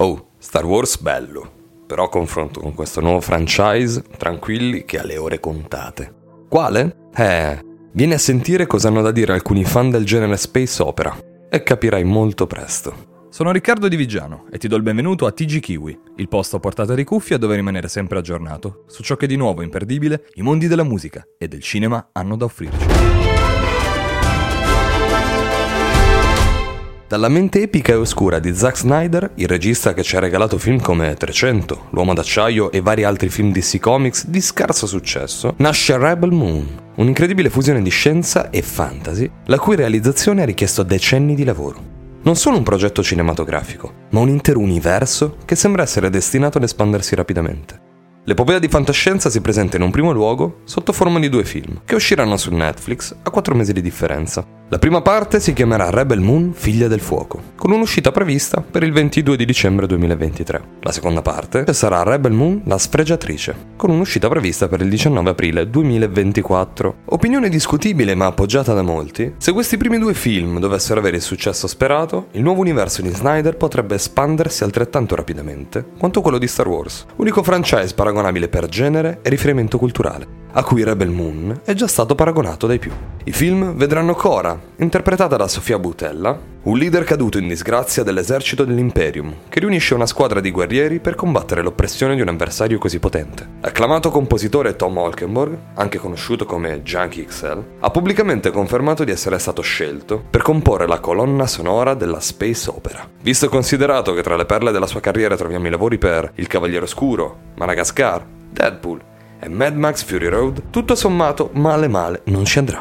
Oh, Star Wars bello, però confronto con questo nuovo franchise, tranquilli che ha le ore contate. Quale? Vieni a sentire cosa hanno da dire alcuni fan del genere space opera e capirai molto presto. Sono Riccardo Di Vigiano e ti do il benvenuto a TG Kiwi, il posto a portata di cuffia dove rimanere sempre aggiornato su ciò che di nuovo imperdibile i mondi della musica e del cinema hanno da offrirci. Dalla mente epica e oscura di Zack Snyder, il regista che ci ha regalato film come 300, L'Uomo d'Acciaio e vari altri film DC Comics di scarso successo, nasce Rebel Moon, un'incredibile fusione di scienza e fantasy, la cui realizzazione ha richiesto decenni di lavoro. Non solo un progetto cinematografico, ma un intero universo che sembra essere destinato ad espandersi rapidamente. L'epopea di fantascienza si presenta in un primo luogo sotto forma di due film, che usciranno su Netflix a 4 mesi di differenza. La prima parte si chiamerà Rebel Moon Figlia del Fuoco, con un'uscita prevista per il 22 di dicembre 2023. La seconda parte sarà Rebel Moon La Sfregiatrice, con un'uscita prevista per il 19 aprile 2024. Opinione discutibile ma appoggiata da molti, se questi primi due film dovessero avere il successo sperato, il nuovo universo di Snyder potrebbe espandersi altrettanto rapidamente quanto quello di Star Wars, unico franchise paragonabile per genere e riferimento culturale, a cui Rebel Moon è già stato paragonato dai più. I film vedranno Cora, interpretata da Sofia Boutella, un leader caduto in disgrazia dell'esercito dell'Imperium, che riunisce una squadra di guerrieri per combattere l'oppressione di un avversario così potente. L'acclamato compositore Tom Holkenborg, anche conosciuto come Junkie XL, ha pubblicamente confermato di essere stato scelto per comporre la colonna sonora della space opera. Visto e considerato che tra le perle della sua carriera troviamo i lavori per Il Cavaliere Oscuro, Madagascar, Deadpool e Mad Max Fury Road, tutto sommato male non ci andrà.